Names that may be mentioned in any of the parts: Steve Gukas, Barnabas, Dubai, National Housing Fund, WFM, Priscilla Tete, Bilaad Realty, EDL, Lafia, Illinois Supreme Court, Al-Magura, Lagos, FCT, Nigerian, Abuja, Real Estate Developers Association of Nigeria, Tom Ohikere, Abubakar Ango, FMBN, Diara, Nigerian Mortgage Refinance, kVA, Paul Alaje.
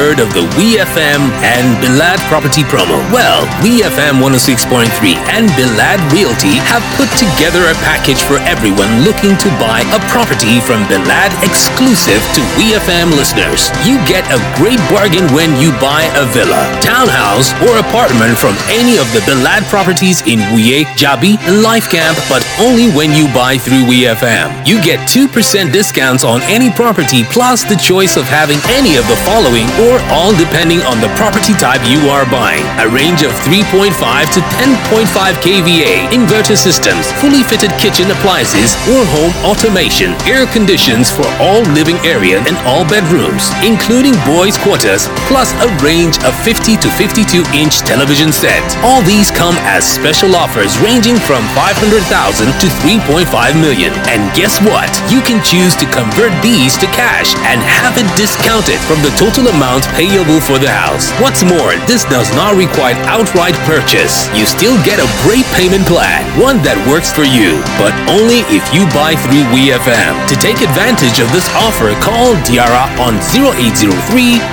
heard of the WeFM and Bilaad property promo? Well, WeFM 106.3 and Bilaad Realty have put together a package for everyone looking to buy a property from Bilaad exclusive to WeFM listeners. You get a great bargain when you buy a villa, townhouse, or apartment from any of the Bilaad properties in Wuye, Jabi, and Life Camp, but only when you buy through WeFM. You get 2% discounts on any property, plus the choice of having any of the following or all depending on the property type you are buying. A range of 3.5 to 10.5 kVA, inverter systems, fully fitted kitchen appliances or home automation, air conditions for all living area and all bedrooms, including boys' quarters, plus a range of 50 to 52-inch television set. All these come as special offers ranging from 500,000 to 3.5 million. And guess what? You can choose to convert these to cash and have it discounted from the total amount payable for the house. What's more, this does not require outright purchase. You still get a great payment plan, one that works for you, but only if you buy through WeFM. To take advantage of this offer, call Diara on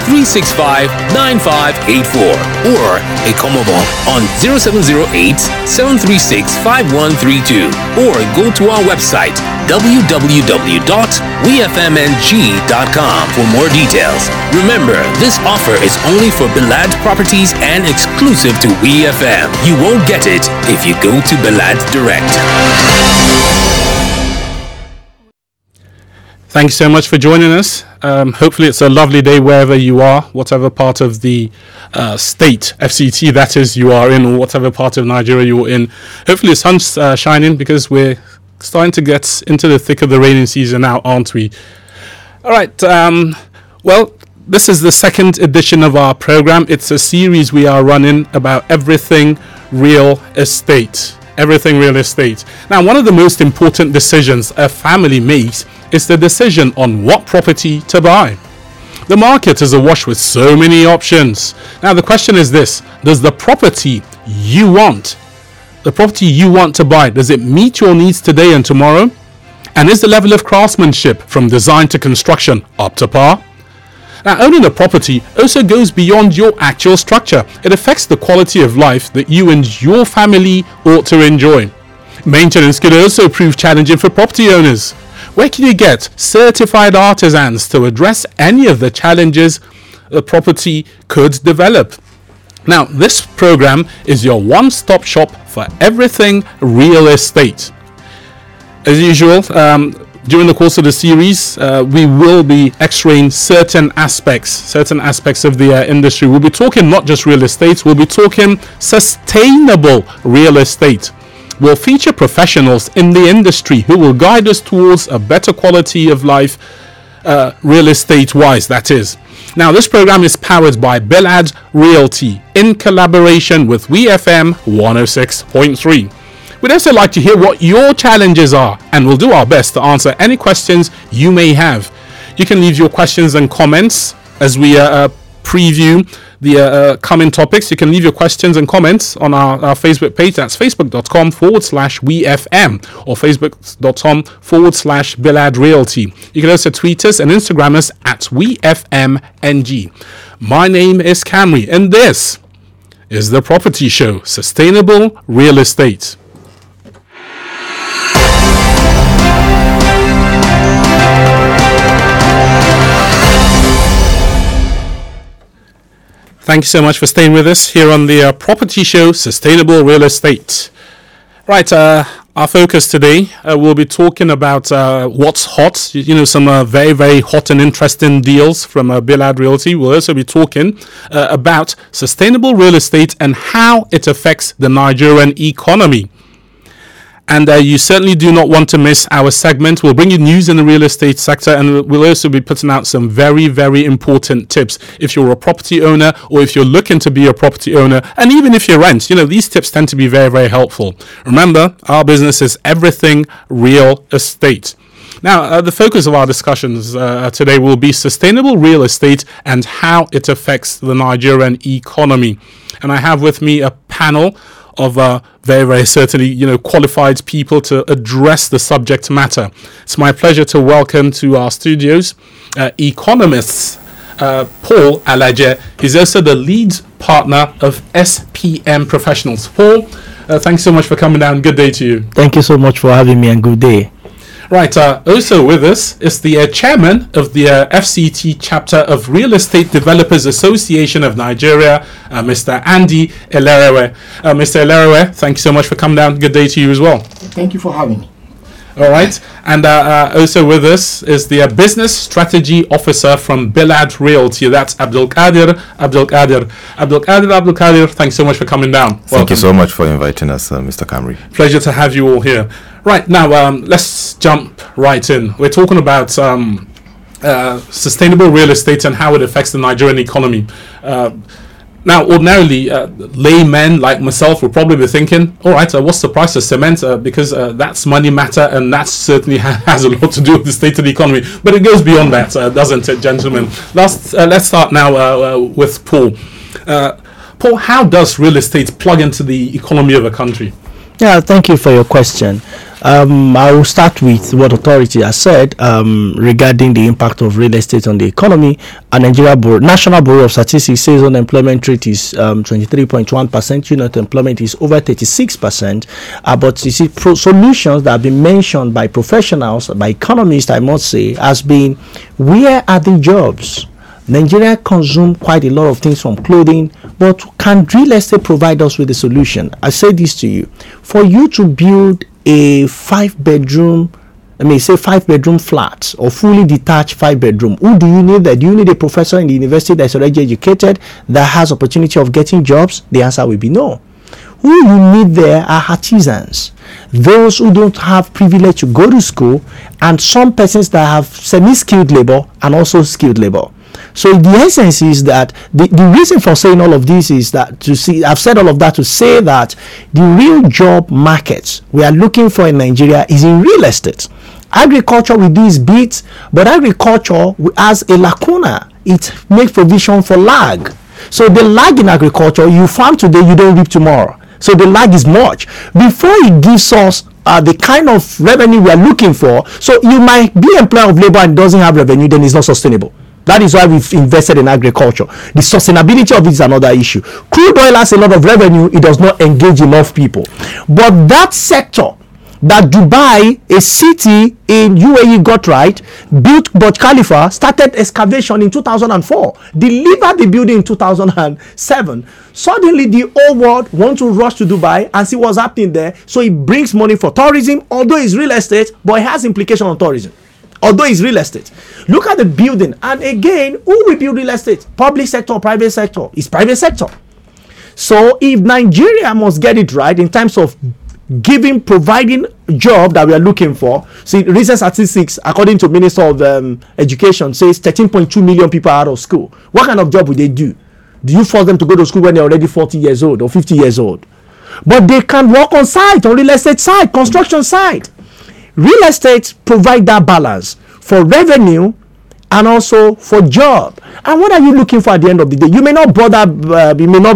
0803-365-9584 or Ecomobo on 0708-736-5132 or go to our website www.wefmng.com for more details. Remember, this offer is only for Bilaad properties and exclusive to WeFM. You won't get it if you go to Bilaad Direct. Thank you so much for joining us. Hopefully it's a lovely day wherever you are, whatever part of the state, FCT that is, you are in, or whatever part of Nigeria you're in. Hopefully the sun's shining, because we're starting to get into the thick of the rainy season now, aren't we? All right. Well, this is the second edition of our program. It's a series we are running about everything real estate. Everything real estate. Now, one of the most important decisions a family makes is the decision on what property to buy. The market is awash with so many options. Now, the question is this: does the property you want, the property you want to buy, does it meet your needs today and tomorrow? And is the level of craftsmanship from design to construction up to par? Now, owning a property also goes beyond your actual structure. It affects the quality of life that you and your family ought to enjoy. Maintenance could also prove challenging for property owners. Where can you get certified artisans to address any of the challenges a property could develop? Now, this program is your one-stop shop for everything real estate. As usual, during the course of the series, we will be x-raying certain aspects of the industry. We'll be talking not just real estate, we'll be talking sustainable real estate. We'll feature professionals in the industry who will guide us towards a better quality of life, real estate-wise, that is. Now, this program is powered by Bilaad Realty in collaboration with WeFM 106.3. We'd also like to hear what your challenges are, and we'll do our best to answer any questions you may have. You can leave your questions and comments as we preview the coming topics. You can leave your questions and comments on our Facebook page. That's facebook.com/WeFM or facebook.com/ Bilaad Realty. You can also tweet us and Instagram us at WeFMNG. My name is Camry, and this is The Property Show, Sustainable Real Estate. Thank you so much for staying with us here on the Property Show, Sustainable Real Estate. Right, our focus today, we'll be talking about what's hot, some very, very hot and interesting deals from Bilaad Realty. We'll also be talking about sustainable real estate and how it affects the Nigerian economy. And you certainly do not want to miss our segment. We'll bring you news in the real estate sector, and we'll also be putting out some very, very important tips if you're a property owner or if you're looking to be a property owner. And even if you rent, these tips tend to be very, very helpful. Remember, our business is everything real estate. Now, the focus of our discussions today will be sustainable real estate and how it affects the Nigerian economy. And I have with me a panel of very, very certainly, qualified people to address the subject matter. It's my pleasure to welcome to our studios economists Paul Alaje. He's also the lead partner of SPM Professionals. Paul, thanks so much for coming down. Good day to you. Thank you so much for having me and good day. Right, also with us is the chairman of the FCT chapter of Real Estate Developers Association of Nigeria, Mr. Andy Elerewe. Mr. Elerewe, thank you so much for coming down. Good day to you as well. Thank you for having me. All right, and also with us is the business strategy officer from Bilaad Realty. That's Abdul Qadir. Abdul Qadir, thanks so much for coming down. Welcome. Thank you so much for inviting us, Mr. Camry. Pleasure to have you all here. Right now, let's jump right in. We're talking about sustainable real estate and how it affects the Nigerian economy. Now, ordinarily, laymen like myself will probably be thinking, all right, what's the price of cement? Because that's money matter, and that certainly has a lot to do with the state of the economy. But it goes beyond that, doesn't it, gentlemen? Let's start now with Paul. Paul, how does real estate plug into the economy of a country? Yeah, thank you for your question. I will start with what authority has said regarding the impact of real estate on the economy. And National Bureau of Statistics says unemployment rate is 23.1%, unit employment is over 36%. But you see, solutions that have been mentioned by professionals, by economists, I must say, has been, where are the jobs? Nigeria consumes quite a lot of things from clothing, but can real estate provide us with a solution? I say this to you. For you to build a five-bedroom flat or fully detached five-bedroom, who do you need that? Do you need a professor in the university that's already educated, that has opportunity of getting jobs? The answer will be no. Who you need there are artisans, those who don't have privilege to go to school, and some persons that have semi-skilled labor and also skilled labor. So the essence is that the reason for saying all of this is that I've said all of that to say that the real job market we are looking for in Nigeria is in real estate. Agriculture will do its bit, but agriculture has a lacuna. It makes provision for lag. So the lag in agriculture, you farm today, you don't reap tomorrow. So the lag is much. Before it gives us the kind of revenue we are looking for, so you might be employer of labor and doesn't have revenue, then it's not sustainable. That is why we've invested in agriculture. The sustainability of it is another issue. Crude oil has a lot of revenue. It does not engage enough people. But that sector that Dubai, a city in UAE, got right, built Burj Khalifa, started excavation in 2004, delivered the building in 2007. Suddenly, the whole world wants to rush to Dubai and see what's happening there. So it brings money for tourism, although it's real estate, but it has implication on tourism. Although it's real estate. Look at the building. And again, who will build real estate? Public sector or private sector? It's private sector. So if Nigeria must get it right in terms of providing job that we are looking for. See, recent statistics, according to Minister of Education, says 13.2 million people are out of school. What kind of job would they do? Do you force them to go to school when they're already 40 years old or 50 years old? But they can work on site, on real estate site, construction site. Real estate provides that balance for revenue and also for job. And what are you looking for at the end of the day? You may not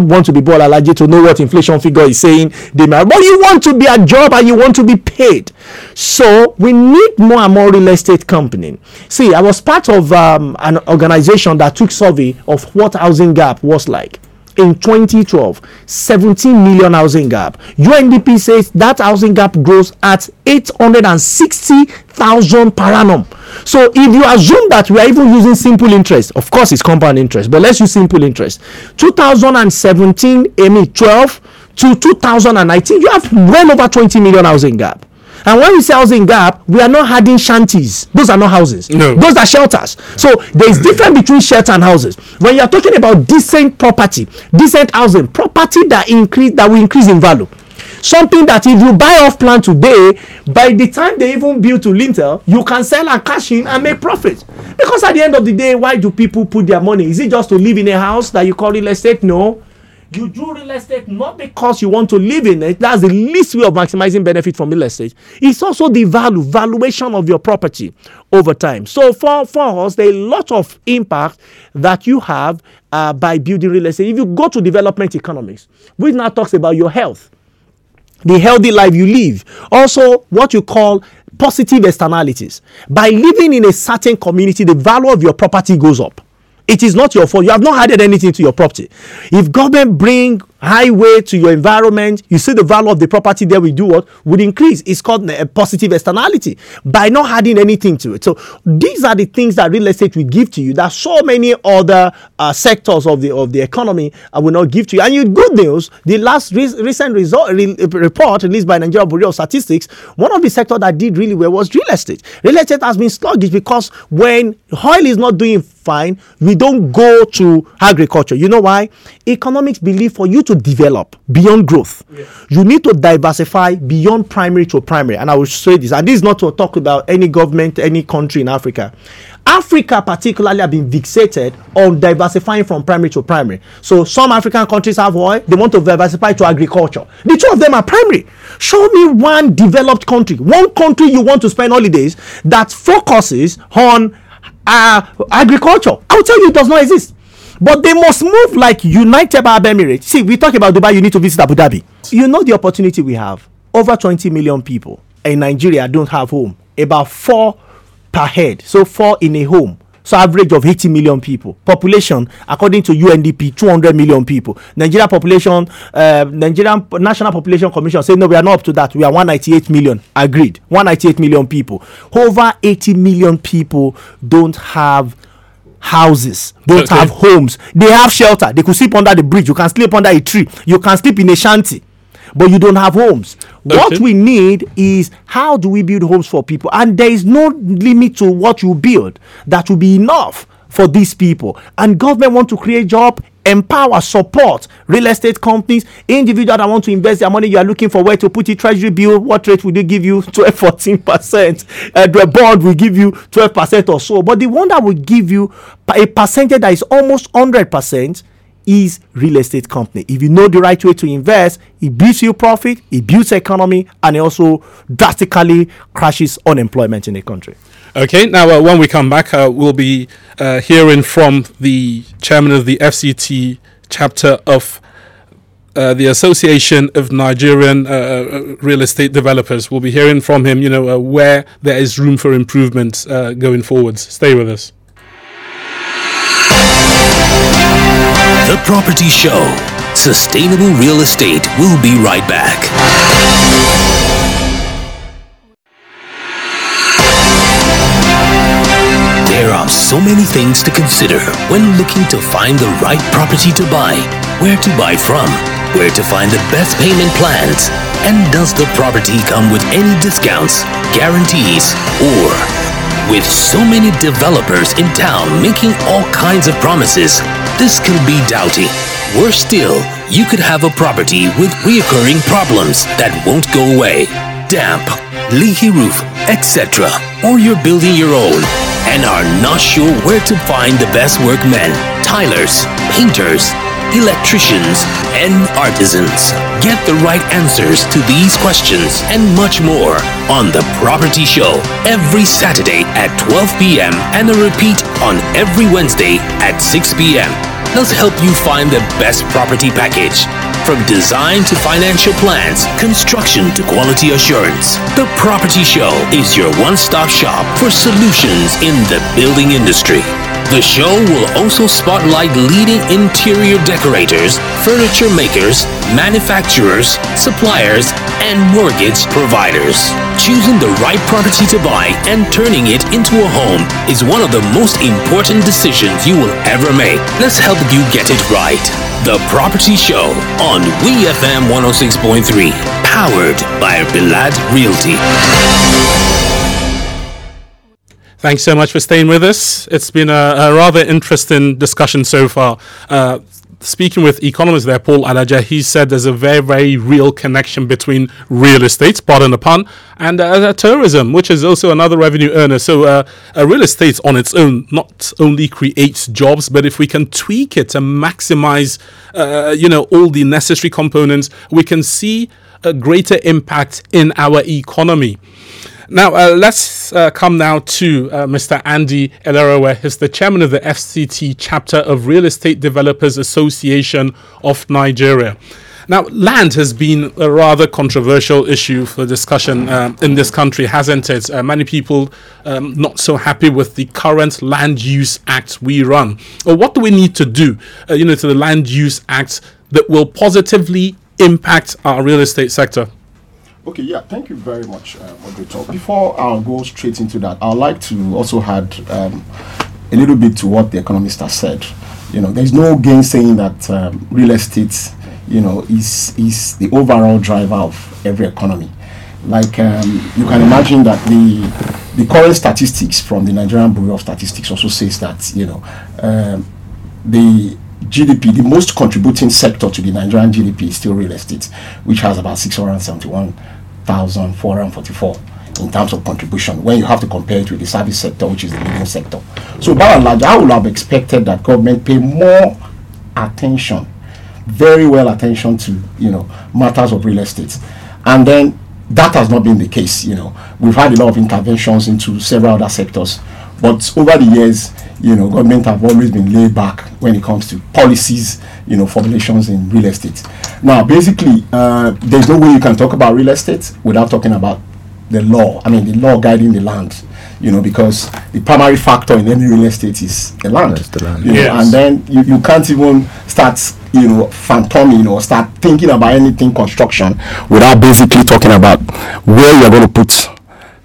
want to be Paul Alaje to know what inflation figure is saying. But you want to be a job and you want to be paid. So we need more and more real estate company. See, I was part of an organization that took survey of what housing gap was like. In 2012, 17 million housing gap. UNDP says that housing gap grows at 860,000 per annum. So if you assume that we are even using simple interest, of course it's compound interest, but let's use simple interest. 2012 to 2019, you have well over 20 million housing gap. And when we say housing gap, we are not adding shanties. Those are not houses. No. Those are shelters. So there is difference between shelter and houses. When you are talking about decent property, decent housing, property that will increase in value. Something that if you buy off plan today, by the time they even build to lintel, you can sell and cash in and make profit. Because at the end of the day, why do people put their money? Is it just to live in a house that you call real estate? No. You do real estate not because you want to live in it. That's the least way of maximizing benefit from real estate. It's also the valuation of your property over time. So for us, there are a lot of impact that you have by building real estate. If you go to development economics, which now talks about your health, the healthy life you live, also what you call positive externalities. By living in a certain community, the value of your property goes up. It is not your fault. You have not added anything to your property. If government bring highway to your environment, you see the value of the property there will do what? Would increase. It's called a positive externality by not adding anything to it. So these are the things that real estate will give to you that so many other sectors of the economy will not give to you. And you good news, the last recent report released by Nigerian Bureau of Statistics, one of the sectors that did really well was real estate. Real estate has been sluggish because when oil is not doing fine, we don't go to agriculture. You know why? Economics believe for you to develop beyond growth, yes, you need to diversify beyond primary to primary. And I will say this, and this is not to talk about any government, any country in Africa. Africa particularly have been fixated on diversifying from primary to primary. So some African countries have oil, they want to diversify to agriculture. The two of them are primary. Show me one developed country, one country you want to spend holidays that focuses on agriculture. I'll tell you, it does not exist. But they must move like United Arab Emirates. See, we talk about Dubai, you need to visit Abu Dhabi. You know the opportunity we have. Over 20 million people in Nigeria don't have home. About 4 per head. So 4 in a home. So average of 80 million people. Population, according to UNDP, 200 million people. Nigeria population, Nigerian National Population Commission said, no, we are not up to that. We are 198 million. Agreed. 198 million people. Over 80 million people don't have houses, don't have homes. They have shelter. They could sleep under the bridge. You can sleep under a tree. You can sleep in a shanty. But you don't have homes. What we need is, how do we build homes for people? And there is no limit to what you build that will be enough for these people. And government want to create job, empower, support real estate companies, individuals that want to invest their money. You are looking for where to put it. Treasury bill, what rate will they give you? 12-14%. The bond will give you 12% or so. But the one that will give you a percentage that is almost 100% is real estate company. If you know the right way to invest, it builds you profit, it builds economy, and it also drastically crashes unemployment in the country. Okay, now when we come back, we'll be hearing from the chairman of the FCT chapter of the Association of Nigerian Real Estate Developers. We'll be hearing from him, where there is room for improvement going forwards. Stay with us. The Property Show. Sustainable Real Estate. We'll be right back. There are so many things to consider when looking to find the right property to buy, where to buy from, where to find the best payment plans, and does the property come with any discounts, guarantees, or... With so many developers in town making all kinds of promises, this can be doubting. Worse still, you could have a property with recurring problems that won't go away. Damp, leaky roof, etc. Or you're building your own and are not sure where to find the best workmen, tilers, painters, electricians, and artisans. Get the right answers to these questions and much more on The Property Show every Saturday at 12 p.m. and a repeat on every Wednesday at 6 p.m. Let's help you find the best property package. From design to financial plans, construction to quality assurance, The Property Show is your one-stop shop for solutions in the building industry. The show will also spotlight leading interior decorators, furniture makers, manufacturers, suppliers, and mortgage providers. Choosing the right property to buy and turning it into a home is one of the most important decisions you will ever make. Let's help you get it right. The Property Show on WeFM 106.3, powered by Bilaad Realty. Thanks so much for staying with us. It's been a rather interesting discussion so far. Speaking with economist there, Paul Alaje, he said there's a very, very real connection between real estate, pardon the pun, and tourism, which is also another revenue earner. So real estate on its own not only creates jobs, but if we can tweak it and maximize, all the necessary components, we can see a greater impact in our economy. Now, let's come now to Mr. Andy Elerewe, who's the chairman of the FCT chapter of Real Estate Developers Association of Nigeria. Now, land has been a rather controversial issue for discussion in this country, hasn't it? Many people not so happy with the current Land Use Act we run. Well, what do we need to do, to the Land Use Act that will positively impact our real estate sector? Okay, yeah, thank you very much, Moderator. Before I'll go straight into that, I'd like to also add a little bit to what the economist has said. There's no gain saying that real estate, is the overall driver of every economy. Like you can imagine that the current statistics from the Nigerian Bureau of Statistics also says that the GDP, the most contributing sector to the Nigerian GDP is still real estate, which has about 671,444 in terms of contribution, when you have to compare it with the service sector, which is the leading sector. So by and large, I would have expected that government pay more attention, very well attention to, matters of real estate. And then that has not been the case, We've had a lot of interventions into several other sectors. But over the years, government have always been laid back when it comes to policies, formulations in real estate. Now, basically, there's no way you can talk about real estate without talking about the law. I mean, the law guiding the land, because the primary factor in any real estate is the land. That's the land. Yes. And then you can't even start, phantoming or start thinking about anything construction without basically talking about where you're going to put,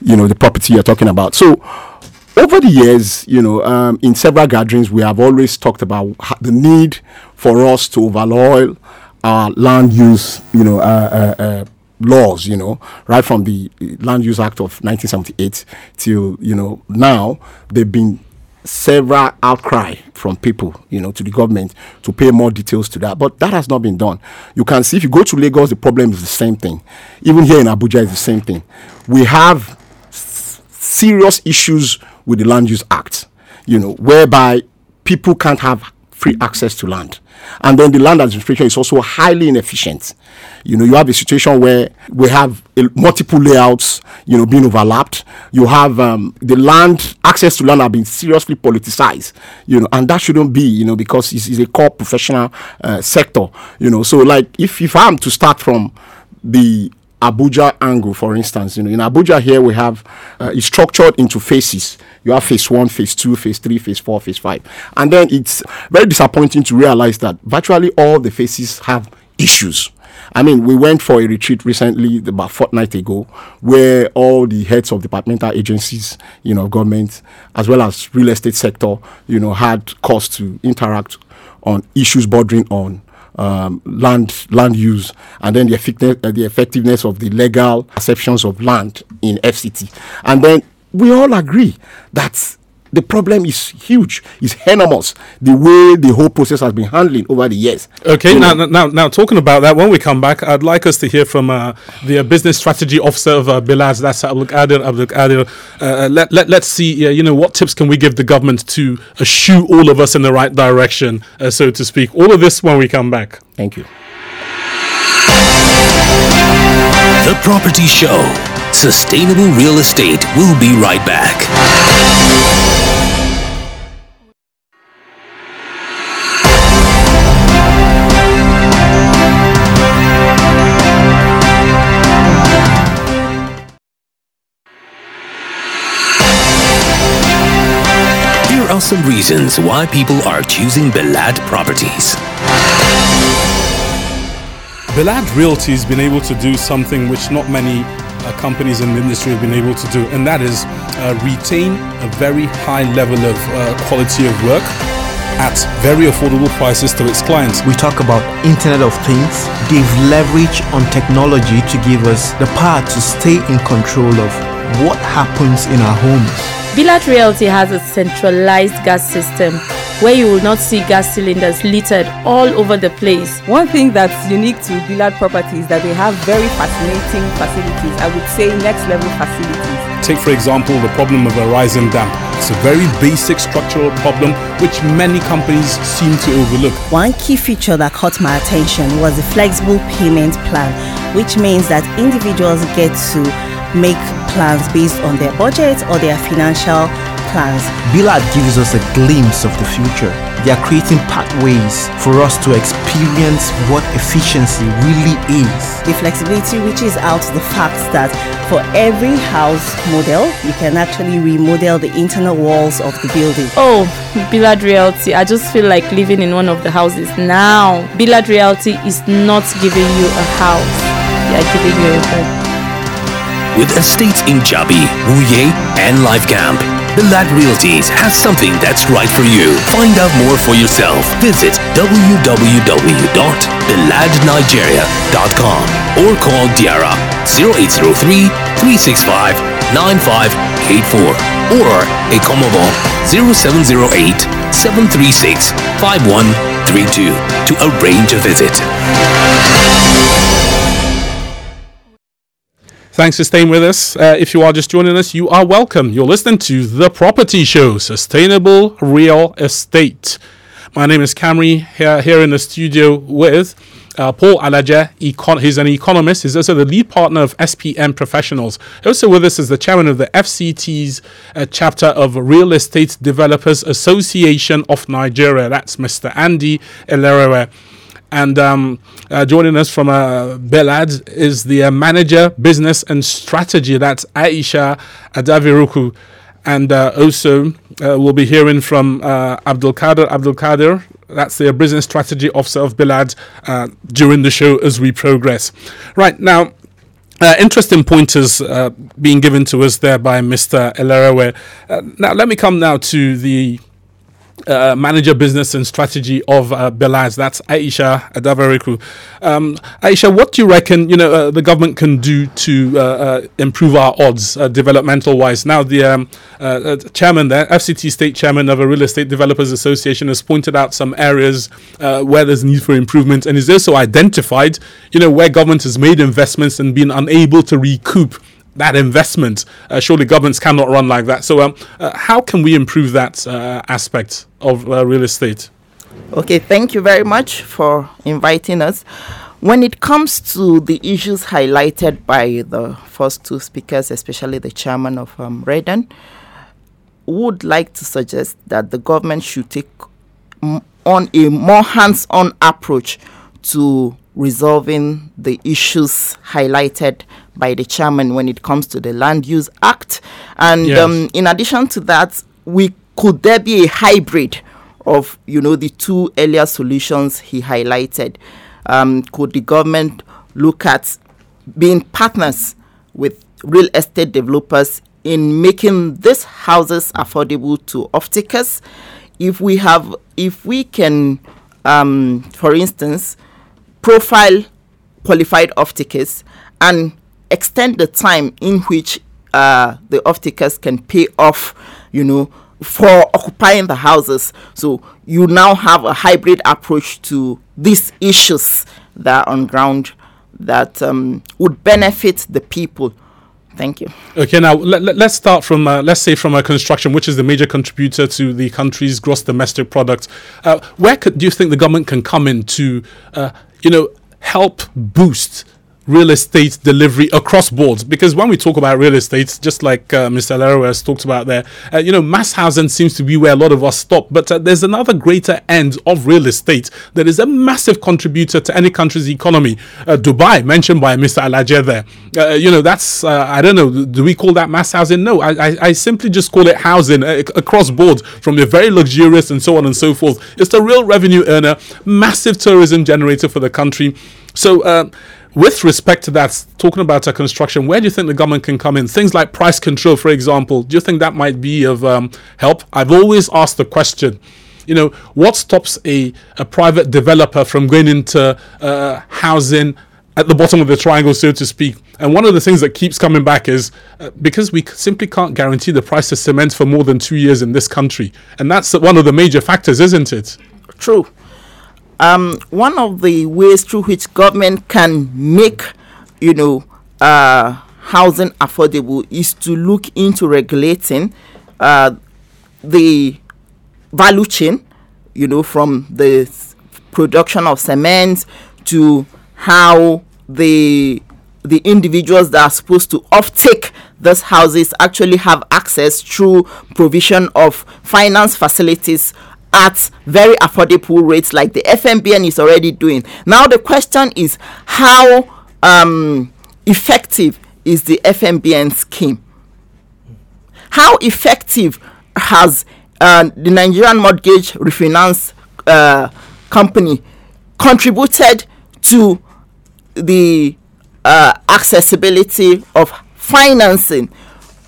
the property you're talking about. So, over the years, in several gatherings, we have always talked about the need for us to overhaul our land use, laws, right from the Land Use Act of 1978 till, now, they've been several outcry from people, to the government to pay more details to that. But that has not been done. You can see if you go to Lagos, the problem is the same thing. Even here in Abuja, it's the same thing. We have serious issues with the Land Use Act, whereby people can't have free access to land. And then the land administration is also highly inefficient. You have a situation where we have multiple layouts, being overlapped. You have the land, access to land have been seriously politicized, and that shouldn't be, because it's a core professional sector, So like if I'm to start from the Abuja angle, for instance, in Abuja here we have it's structured into phases. You have phase 1, phase 2, phase 3, phase 4, phase 5. And then it's very disappointing to realize that virtually all the phases have issues. I mean, we went for a retreat recently, about a fortnight ago, where all the heads of departmental agencies, government, as well as real estate sector, had cause to interact on issues bordering on land use, and then the effectiveness of the legal acceptance of land in FCT. And then we all agree that the problem is huge, it's enormous, the way the whole process has been handled over the years. Okay, now talking about that, when we come back, I'd like us to hear from the business strategy officer of Bilaad, that's Abdul Qadir. Let's see, what tips can we give the government to shoo all of us in the right direction, so to speak. All of this when we come back. Thank you. The Property Show. Sustainable Real Estate. We'll be right back. Here are some reasons why people are choosing Bilaad Properties. Bilaad Realty has been able to do something which not many companies in the industry have been able to do, and that is retain a very high level of quality of work at very affordable prices to its clients. We talk about Internet of Things. They've leveraged on technology to give us the power to stay in control of what happens in our homes. Bilaad Realty has a centralized gas system where you will not see gas cylinders littered all over the place. One thing that's unique to Bilaad Properties is that they have very fascinating facilities. I would say next level facilities. Take for example the problem of a rising dam. It's a very basic structural problem which many companies seem to overlook. One key feature that caught my attention was the flexible payment plan, which means that individuals get to make plans based on their budget or their financial plans. Bilaad gives us a glimpse of the future. They are creating pathways for us to experience what efficiency really is. The flexibility reaches out to the fact that for every house model, you can actually remodel the internal walls of the building. Oh, Bilaad Realty, I just feel like living in one of the houses now. Bilaad Realty is not giving you a house. They are giving you a home. With estates in Jabi, Wuye, and Life Camp, Bilaad Realty has something that's right for you. Find out more for yourself. Visit www.bilaadnigeria.com or call Diara 0803-365-9584 or a Comobon 0708-736-5132 to arrange a visit. Thanks for staying with us. If you are just joining us, you are welcome. You're listening to The Property Show, Sustainable Real Estate. My name is Camry, here in the studio with Paul Alaje. He's an economist. He's also the lead partner of SPM Professionals. Also with us is the chairman of the FCT's chapter of Real Estate Developers Association of Nigeria. That's Mr. Andy Elerewe. And joining us from Bilaad is the manager, business and strategy. That's Aisha Adaviruku. And also we'll be hearing from Abdul Qadir. Abdul Qadir, that's the business strategy officer of Bilaad during the show as we progress. Right now, interesting pointers being given to us there by Mr. Elerewe. Now, let me come now to the manager business and strategy of Bilaad. That's Aisha Adaviruku. Aisha, what do you reckon the government can do to improve our odds developmental wise? Now the chairman there, FCT state chairman of a Real Estate Developers Association, has pointed out some areas where there's need for improvement, and is also identified where government has made investments and been unable to recoup that investment. Surely governments cannot run like that. So how can we improve that aspect of real estate? Okay, thank you very much for inviting us. When it comes to the issues highlighted by the first two speakers, especially the chairman of Redan, would like to suggest that the government should take on a more hands-on approach to resolving the issues highlighted by the chairman when it comes to the Land Use Act. And yes, in addition to that, could there be a hybrid of the two earlier solutions he highlighted? Could the government look at being partners with real estate developers in making these houses affordable to off-takers? If we can, for instance, profile qualified off-takers and extend the time in which the off-takers can pay off, for occupying the houses. So you now have a hybrid approach to these issues that are on ground that would benefit the people. Thank you. Okay, now let's start from, from construction, which is the major contributor to the country's gross domestic product. Where do you think the government can come in to, help boost real estate delivery across boards? Because when we talk about real estate, just like Mr. Leroy has talked about there, mass housing seems to be where a lot of us stop. But there's another greater end of real estate that is a massive contributor to any country's economy. Dubai, mentioned by Mr. Alaje there. That's, I don't know, do we call that mass housing? No, I simply just call it housing across board, from the very luxurious and so on and so forth. It's a real revenue earner, massive tourism generator for the country. So, with respect to that, talking about construction, where do you think the government can come in? Things like price control, for example, do you think that might be of help? I've always asked the question, what stops a private developer from going into housing at the bottom of the triangle, so to speak? And one of the things that keeps coming back is because we simply can't guarantee the price of cement for more than 2 years in this country. And that's one of the major factors, isn't it? True. One of the ways through which government can make, housing affordable is to look into regulating the value chain, from the production of cement to how the individuals that are supposed to offtake these houses actually have access through provision of finance facilities at very affordable rates, like the FMBN is already doing. Now the question is, how effective is the FMBN scheme? How effective has the Nigerian Mortgage Refinance Company contributed to the accessibility of financing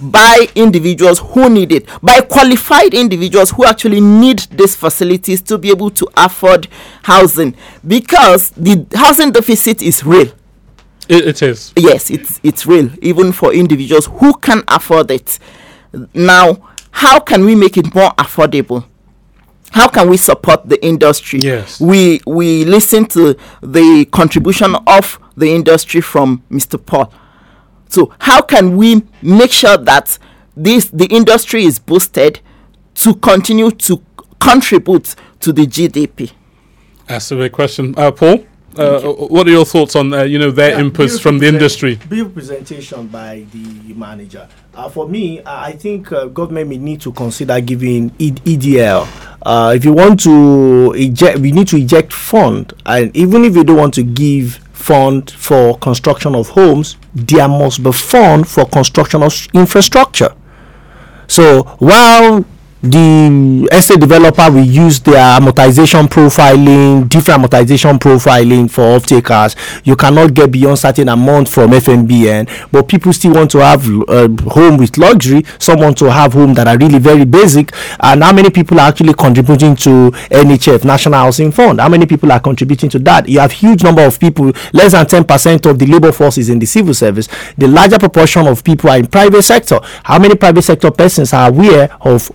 by individuals who need it, by qualified individuals who actually need these facilities to be able to afford housing? Because the housing deficit is real. It is. Yes, it's real, even for individuals who can afford it. Now, how can we make it more affordable? How can we support the industry? Yes. We listen to the contribution of the industry from Mr. Paul. So how can we make sure that the industry is boosted to continue to contribute to the GDP? That's a great question. Paul, what are your thoughts on their inputs from the industry? Brief presentation by the manager. For me, I think government may need to consider giving EDL. If you want to eject, we need to eject fund. And even if you don't want to give fund for construction of homes, there must be fund for construction of infrastructure. So while the estate developer will use their different amortization profiling for off-takers. You cannot get beyond certain amount from FMBN, but people still want to have a home with luxury. Some want to have home that are really very basic. And how many people are actually contributing to NHF, National Housing Fund? How many people are contributing to that? You have huge number of people. Less than 10% of the labor force is in the civil service. The larger proportion of people are in private sector. How many private sector persons are aware of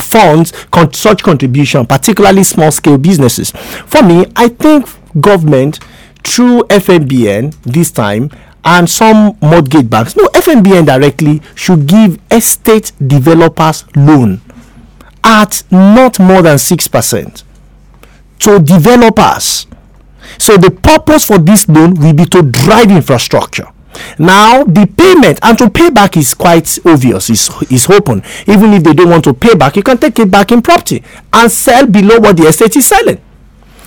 funds, such contribution, particularly small-scale businesses? For me, I think government, through FMBN this time, and some mortgage banks, FMBN directly should give estate developers loan at not more than 6% to developers. So the purpose for this loan will be to drive infrastructure. Now, the payment and to pay back is quite obvious, is open. Even if they don't want to pay back, you can take it back in property and sell below what the estate is selling.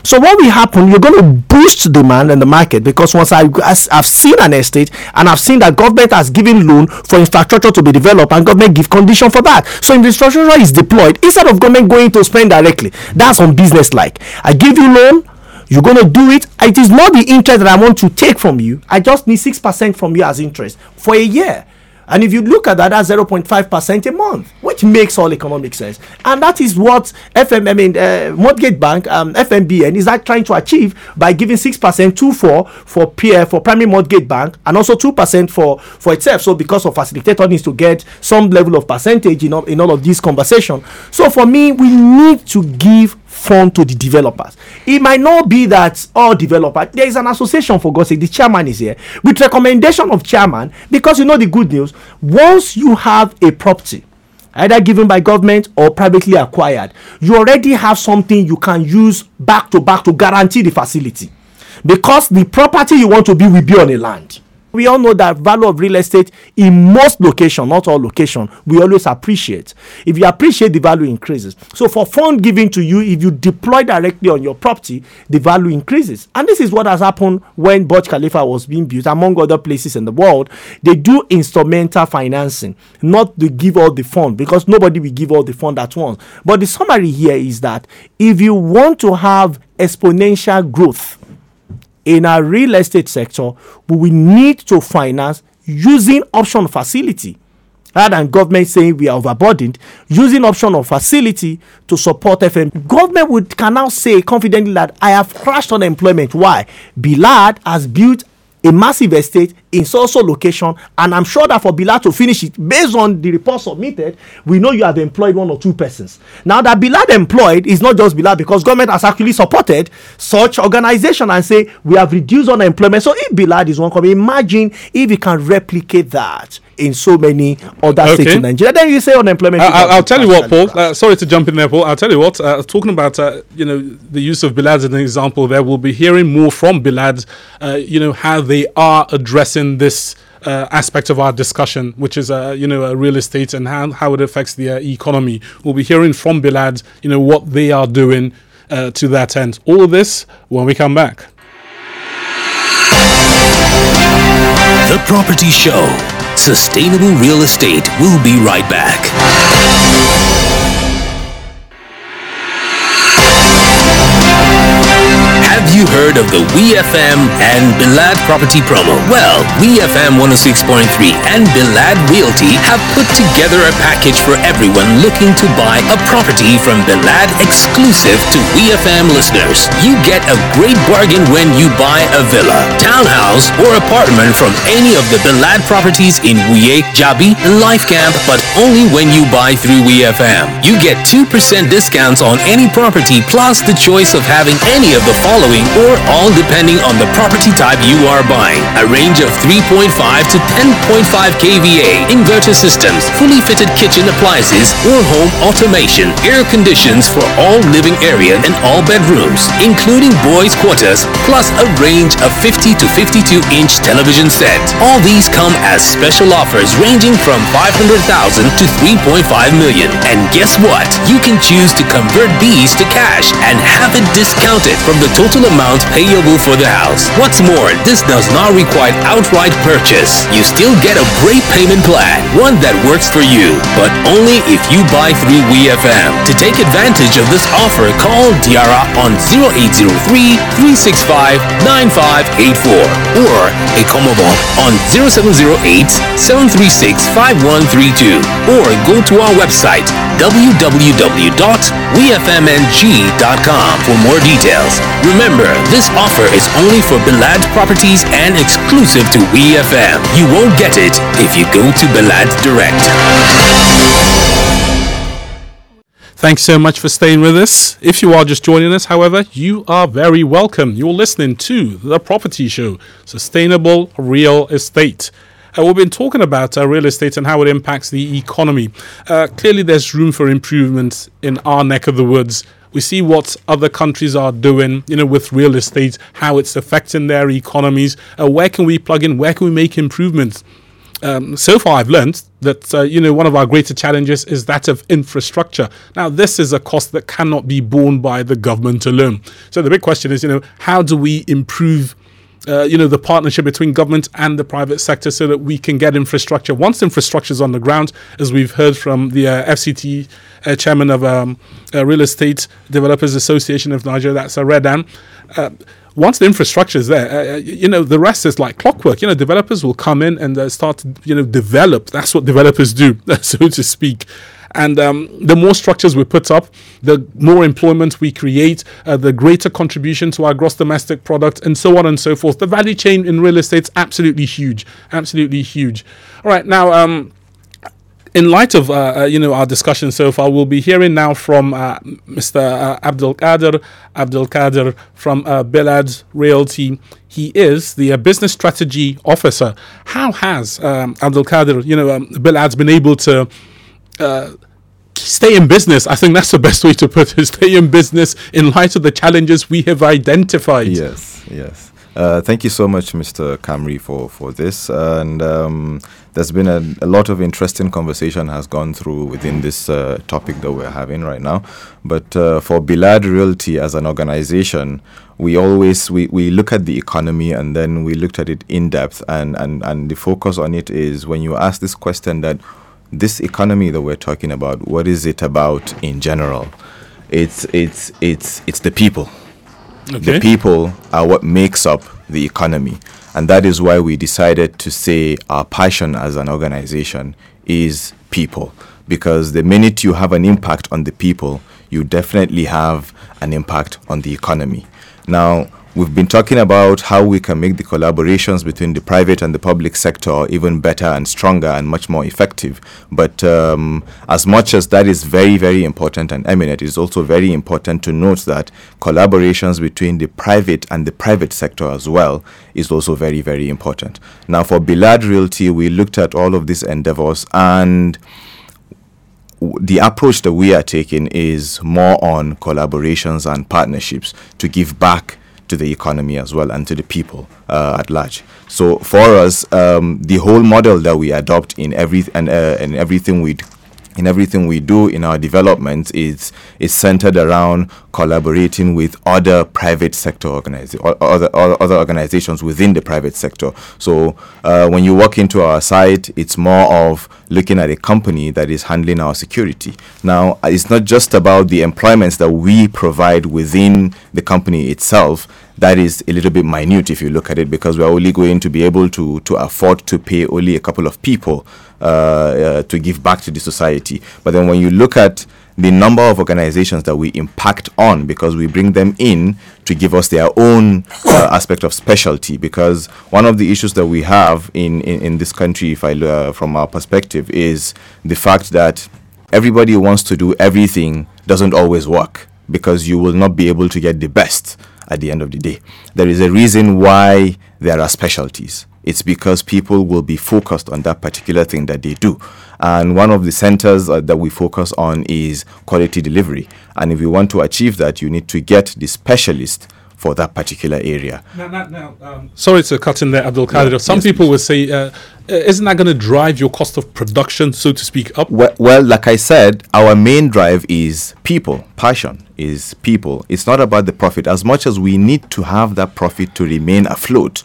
So what will happen, you're going to boost demand in the market, because once I've seen an estate and I've seen that government has given loan for infrastructure to be developed, and government give condition for that. So infrastructure is deployed instead of government going to spend directly. That's unbusinesslike. I give you loan. You're going to do it. It is not the interest that I want to take from you. I just need 6% from you as interest for a year. And if you look at that, that's 0.5% a month, which makes all economic sense. And that is what Mortgage Bank, FMBN, is trying to achieve by giving 6% for primary mortgage bank, and also 2% for itself. So because of facilitator needs to get some level of percentage in all of this conversation. So for me, we need to give fund to the developers. It might not be that all developers. There is an association, for God's sake. The chairman is here with recommendation of chairman, because the good news. Once you have a property, either given by government or privately acquired, you already have something you can use back to back to guarantee the facility, because the property you want to be will be on a land. We all know that value of real estate in most locations, not all locations, we always appreciate. If you appreciate, the value increases. So for fund giving to you, if you deploy directly on your property, the value increases. And this is what has happened when Burj Khalifa was being built, among other places in the world. They do instrumental financing, not to give all the fund, because nobody will give all the fund at once. But the summary here is that if you want to have exponential growth in our real estate sector, we need to finance using option facility, rather than government saying we are overburdened, using option of facility to support FM. Government can now say confidently that I have crushed unemployment. Why? Bilaad has built a massive estate in so-so location, and I'm sure that for Bilaad to finish it, based on the report submitted, we know you have employed one or two persons. Now, that Bilaad employed is not just Bilaad, because government has actually supported such organization and say, we have reduced unemployment. So if Bilaad is one company, imagine if you can replicate that in so many other states in Nigeria. Then you say unemployment. I'll tell you what, Paul. Sorry to jump in there, Paul. I'll tell you what. Talking about the use of Bilaad as an example, there we'll be hearing more from Bilaad. How they are addressing this aspect of our discussion, which is real estate and how it affects the economy. We'll be hearing from Bilaad, what they are doing to that end. All of this when we come back. The Property Show. Sustainable Real Estate. We'll be right back. Have you heard of the WeFM and Bilaad property promo? Well, WeFM 106.3 and Bilaad Realty have put together a package for everyone looking to buy a property from Bilaad, exclusive to WeFM listeners. You get a great bargain when you buy a villa, townhouse, or apartment from any of the Bilaad properties in Wuye, Jabi, and Life Camp, but only when you buy through WeFM. You get 2% discounts on any property, plus the choice of having any of the following, or all depending on the property type you are buying. A range of 3.5 to 10.5 kVA, inverter systems, fully fitted kitchen appliances or home automation, air conditions for all living area and all bedrooms, including boys' quarters, plus a range of 50 to 52-inch television sets. All these come as special offers ranging from 500,000 to 3.5 million. And guess what? You can choose to convert these to cash and have it discounted from the total amount payable for the house. What's more, this does not require outright purchase. You still get a great payment plan, one that works for you, but only if you buy through WeFM. To take advantage of this offer, call Diara on 0803-365-9584 or Ecomobo on 0708-736-5132, or go to our website www.wefmng.com for more details. Remember, this offer is only for Bilaad properties and exclusive to WeFM. You won't get it if you go to Bilaad Direct. Thanks so much for staying with us. If you are just joining us, however, you are very welcome. You're listening to The Property Show, Sustainable Real Estate. We've been talking about real estate and how it impacts the economy. Clearly, there's room for improvement in our neck of the woods. We see what other countries are doing, with real estate, how it's affecting their economies. Where can we plug in? Where can we make improvements? So far, I've learned that, one of our greater challenges is that of infrastructure. Now, this is a cost that cannot be borne by the government alone. So the big question is, how do we improve the partnership between government and the private sector so that we can get infrastructure. Once infrastructure is on the ground, as we've heard from the FCT chairman of Real Estate Developers Association of Nigeria, that's Redan. Once the infrastructure is there, the rest is like clockwork. Developers will come in and start to, develop. That's what developers do, so to speak. And the more structures we put up, the more employment we create, the greater contribution to our gross domestic product, and so on and so forth. The value chain in real estate is absolutely huge, absolutely huge. All right, now, in light of our discussion so far, we'll be hearing now from Mr. Abdul Qadir from Bilaad Realty. He is the business strategy officer. How has Abdul Qadir, Bilaad's been able to stay in business? I think that's the best way to put it. Stay in business in light of the challenges we have identified. Yes. Thank you so much, Mr. Camry, for this. And there's been a lot of interesting conversation has gone through within this topic that we're having right now. But for Bilaad Realty as an organization, we look at the economy, and then we looked at it in depth. And the focus on it is, when you ask this question, that this economy that we're talking about, what is it about in general? It's the people. Okay. The people are what makes up the economy, and that is why we decided to say our passion as an organization is people, because the minute you have an impact on the people, you definitely have an impact on the economy. Now, we've been talking about how we can make the collaborations between the private and the public sector even better and stronger and much more effective. But as much as that is very, very important and eminent, it's also very important to note that collaborations between the private and the private sector as well is also very, very important. Now, for Bilaad Realty, we looked at all of these endeavors, and the approach that we are taking is more on collaborations and partnerships to give back to the economy as well and to the people at large. So for us, the whole model that we adopt in everything we do in our development is centered around collaborating with other private sector other organizations within the private sector. So when you walk into our site, it's more of looking at a company that is handling our security. Now, it's not just about the employments that we provide within the company itself. That is a little bit minute if you look at it, because we're only going to be able to afford to pay only a couple of people to give back to the society. But then when you look at the number of organizations that we impact on, because we bring them in to give us their own aspect of specialty, because one of the issues that we have in this country, if I from our perspective, is the fact that everybody wants to do everything doesn't always work, because you will not be able to get the best at the end of the day. There is a reason why there are specialties. It's because people will be focused on that particular thing that they do. And one of the centers that we focus on is quality delivery. And if you want to achieve that, you need to get the specialist for that particular area. Sorry to cut in there, Abdul Qadir. Some people will say, isn't that going to drive your cost of production, so to speak, up? Well, like I said, our main drive is people. Passion is people. It's not about the profit. As much as we need to have that profit to remain afloat,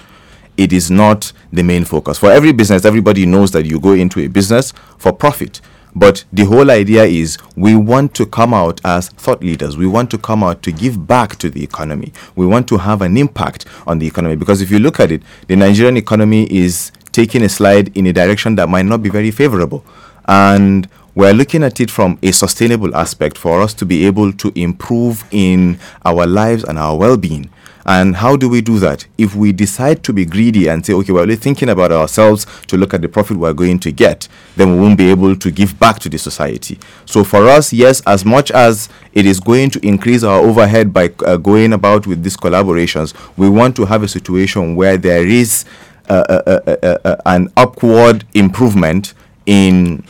it is not the main focus. For every business, everybody knows that you go into a business for profit. But the whole idea is we want to come out as thought leaders. We want to come out to give back to the economy. We want to have an impact on the economy. Because if you look at it, the Nigerian economy is taking a slide in a direction that might not be very favorable. And we're looking at it from a sustainable aspect for us to be able to improve in our lives and our well-being. And how do we do that? If we decide to be greedy and say, okay, we're only thinking about ourselves to look at the profit we're going to get, then we won't be able to give back to the society. So for us, yes, as much as it is going to increase our overhead by going about with these collaborations, we want to have a situation where there is an upward improvement in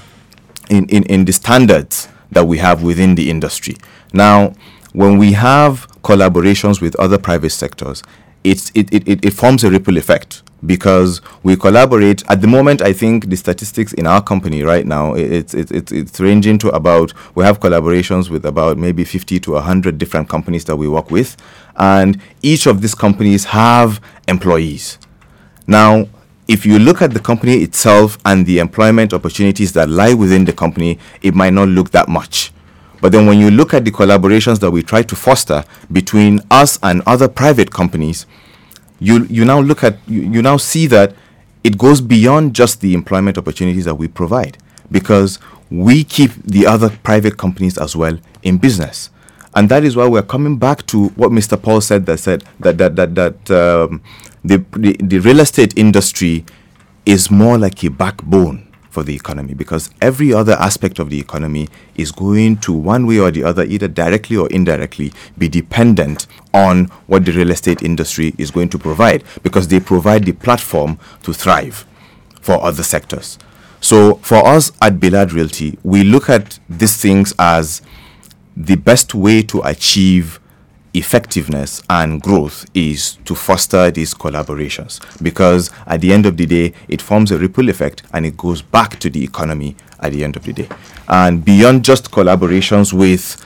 the standards that we have within the industry. Now, when we have collaborations with other private sectors, it forms a ripple effect, because we collaborate. At the moment, I think the statistics in our company right now, it's ranging to about, we have collaborations with about maybe 50 to 100 different companies that we work with, and each of these companies have employees. Now, if you look at the company itself and the employment opportunities that lie within the company, it might not look that much. But then when you look at the collaborations that we try to foster between us and other private companies, you now see that it goes beyond just the employment opportunities that we provide, because we keep the other private companies as well in business. And that is why we're coming back to what Mr. Paul said that the real estate industry is more like a backbone for the economy, because every other aspect of the economy is going to, one way or the other, either directly or indirectly, be dependent on what the real estate industry is going to provide, because they provide the platform to thrive for other sectors. So for us at Bilaad Realty, we look at these things as the best way to achieve effectiveness and growth is to foster these collaborations, because at the end of the day, it forms a ripple effect and it goes back to the economy at the end of the day. And beyond just collaborations with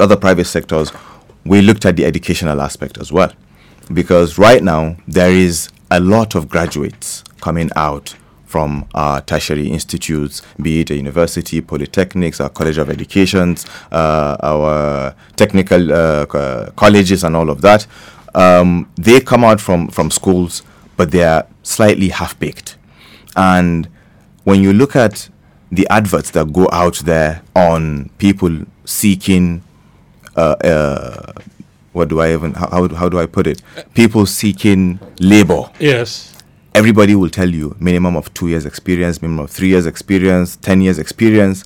other private sectors, we looked at the educational aspect as well, because right now there is a lot of graduates coming out from our tertiary institutes, be it a university, polytechnics, our college of educations, our technical colleges and all of that. They come out from schools, but they are slightly half-baked. And when you look at the adverts that go out there on people seeking, people seeking labor. Yes. Everybody will tell you minimum of 2 years experience, minimum of 3 years experience, 10 years experience.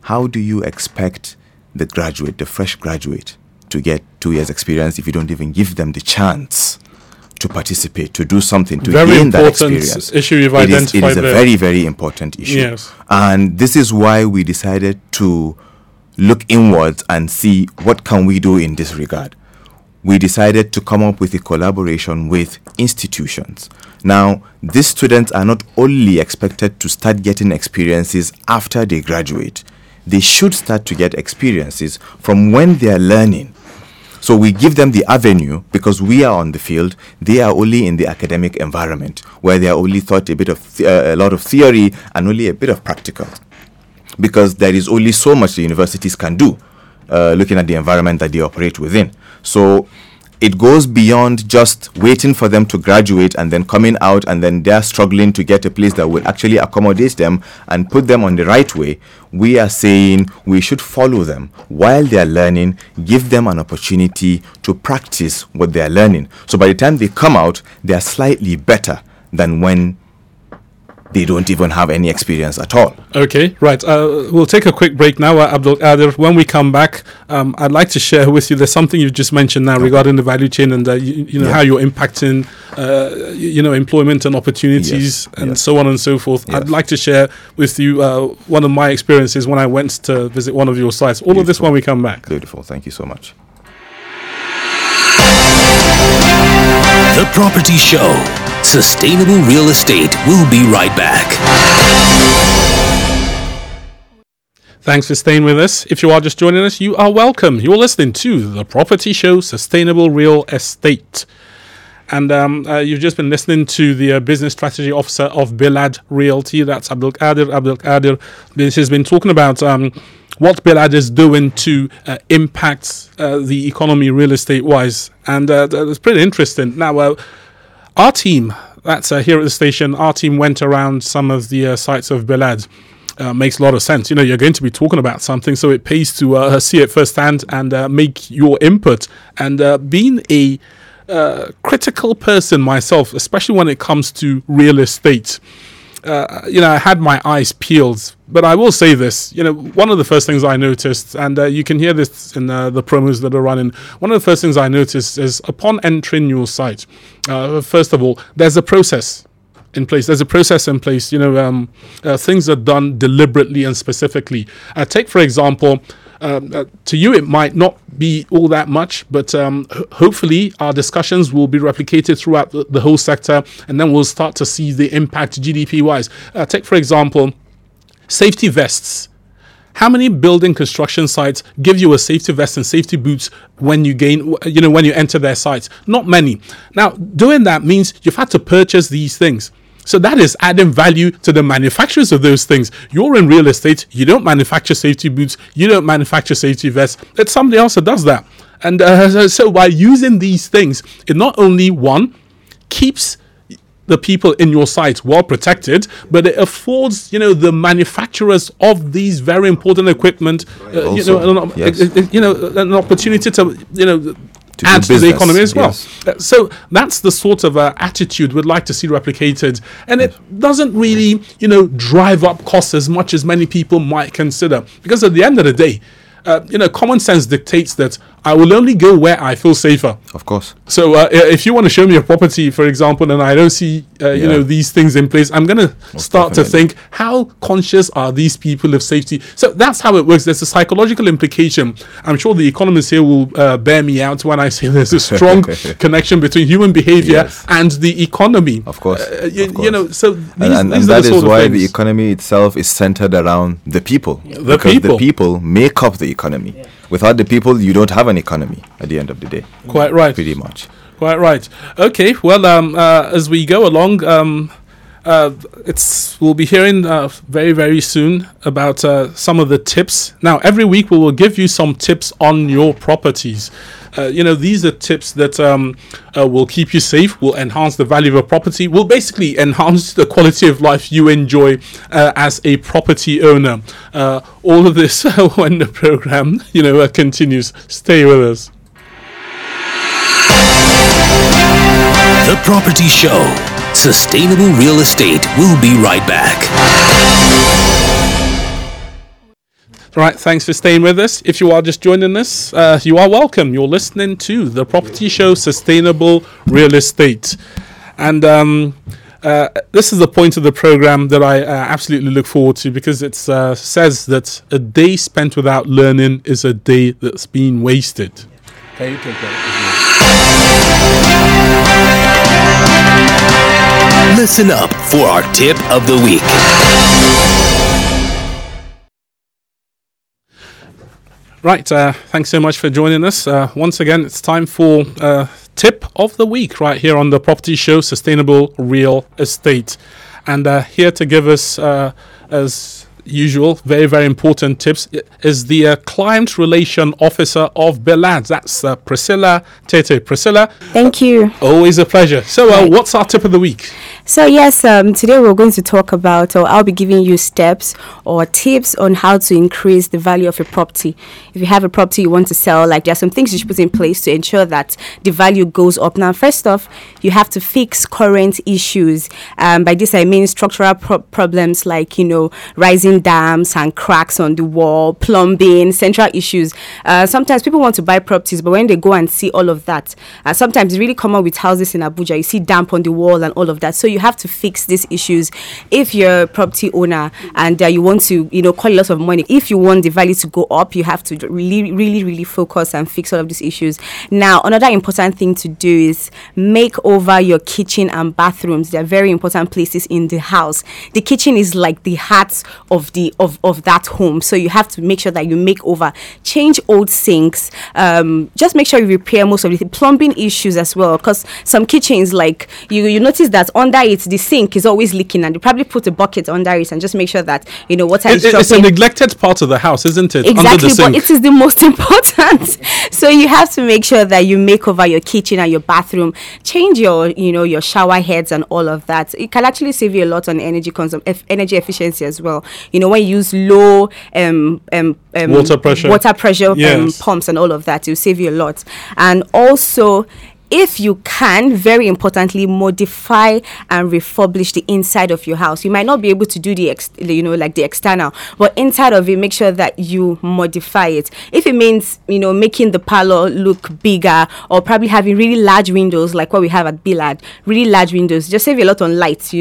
How do you expect the fresh graduate to get 2 years experience if you don't even give them the chance to participate, to do something, to gain that experience? Issue you've identified. It is a very, very important issue. Yes. And this is why we decided to look inwards and see what can we do in this regard. we decided to come up with a collaboration with institutions. Now, these students are not only expected to start getting experiences after they graduate. They should start to get experiences from when they are learning. So we give them the avenue because we are on the field. They are only in the academic environment where they are only taught a lot of theory and only a bit of practical, because there is only so much the universities can do looking at the environment that they operate within. So it goes beyond just waiting for them to graduate and then coming out and then they're struggling to get a place that will actually accommodate them and put them on the right way. We are saying we should follow them while they are learning, give them an opportunity to practice what they are learning. So by the time they come out, they are slightly better than when they don't even have any experience at all. Okay, right. We'll take a quick break now, Abdul Qadir. When we come back, I'd like to share with you, there's something you just mentioned now regarding the value chain and how you're impacting, employment and opportunities so on and so forth. Yes. I'd like to share with you one of my experiences when I went to visit one of your sites. All of this when we come back. Beautiful. Thank you so much. The Property Show. Sustainable Real Estate. We'll be right back. Thanks for staying with us. If you are just joining us, you are welcome. You're listening to The Property Show, Sustainable Real Estate. And you've just been listening to the Business Strategy Officer of Bilaad Realty. That's Abdul Qadir. Abdul Qadir has been talking about what Bilaad is doing to impact the economy real estate-wise. And it's pretty interesting. Now, our team, that's here at the station, our team went around some of the sites of Bilaad. Makes a lot of sense. You know, you're going to be talking about something, so it pays to see it firsthand and make your input. And being a critical person myself, especially when it comes to real estate, I had my eyes peeled. But I will say this, one of the first things I noticed, and you can hear this in the promos that are running, one of the first things I noticed is upon entering your site, first of all, there's a process in place. Things are done deliberately and specifically. Take, for example, to you it might not be all that much, but hopefully our discussions will be replicated throughout the whole sector, and then we'll start to see the impact GDP wise. Take, for example, safety vests. How many building construction sites give you a safety vest and safety boots when you enter their sites? Not many. Now, doing that means you've had to purchase these things. So that is adding value to the manufacturers of those things. You're in real estate. You don't manufacture safety boots. You don't manufacture safety vests. It's somebody else that does that. And so by using these things, it not only, one, keeps the people in your site well protected, but it affords, the manufacturers of these very important equipment, an opportunity to, add to the economy as well. Yes. So that's the sort of attitude we'd like to see replicated. And it doesn't really, drive up costs as much as many people might consider. Because at the end of the day, common sense dictates that I will only go where I feel safer. Of course. So if you want to show me a property, for example, and I don't see, these things in place, I'm going to start to think, how conscious are these people of safety? So that's how it works. There's a psychological implication. I'm sure the economists here will bear me out when I say there's a strong connection between human behavior and the economy. Of course. So these are the sort of things. And that is why the economy itself is centered around the people. Yeah. The people make up the economy. Yeah. Without the people, you don't have an economy at the end of the day. Quite right. Pretty much. Quite right. Okay, well, as we go along, we'll be hearing very, very soon about some of the tips. Now, every week we will give you some tips on your properties. These are tips that will keep you safe, will enhance the value of a property, will basically enhance the quality of life you enjoy as a property owner. All of this when the program, continues. Stay with us. The Property Show. Sustainable Real Estate. We'll be right back. Right, thanks for staying with us. If you are just joining us, you are welcome. You're listening to The Property Show, Sustainable Real Estate. And this is the point of the program that I absolutely look forward to, because it says that a day spent without learning is a day that's been wasted. Can you take that? Listen up for our tip of the week. Right, thanks so much for joining us. Once again, it's time for tip of the week right here on The Property Show, Sustainable Real Estate. And here to give us, as usual, very, very important tips is the Client Relation Officer of Bilaad. That's Priscilla Tete. Priscilla, thank you. Always a pleasure. So what's our tip of the week? So yes, today we're going to talk about, or I'll be giving you steps or tips on how to increase the value of your property. If you have a property you want to sell, like there are some things you should put in place to ensure that the value goes up. Now, first off, you have to fix current issues. By this I mean structural problems like, rising dams and cracks on the wall, plumbing, central issues. Sometimes people want to buy properties, but when they go and see all of that, sometimes it's really common with houses in Abuja. You see damp on the wall and all of that. So you have to fix these issues if you're a property owner and you want to, call a lot of money. If you want the value to go up, you have to really, really, really focus and fix all of these issues. Now, another important thing to do is make over your kitchen and bathrooms. They're very important places in the house. The kitchen is like the heart of that home, so you have to make sure that you make over, change old sinks, just make sure you repair most of the plumbing issues as well, because some kitchens, like you notice that under it the sink is always leaking, and you probably put a bucket under it and just make sure that water is dropping. It's a neglected part of the house, isn't it? Exactly, under the sink. But it is the most important. So you have to make sure that you make over your kitchen and your bathroom, change your your shower heads and all of that. It can actually save you a lot on energy energy efficiency as well. When you use low water pressure yes, pumps and all of that, it'll save you a lot. And also, if you can, very importantly, modify and refurbish the inside of your house. You might not be able to do the the external, but inside of it, make sure that you modify it. If it means making the parlor look bigger, or probably having really large windows like what we have at Bilaad, really large windows, just save you a lot on lights.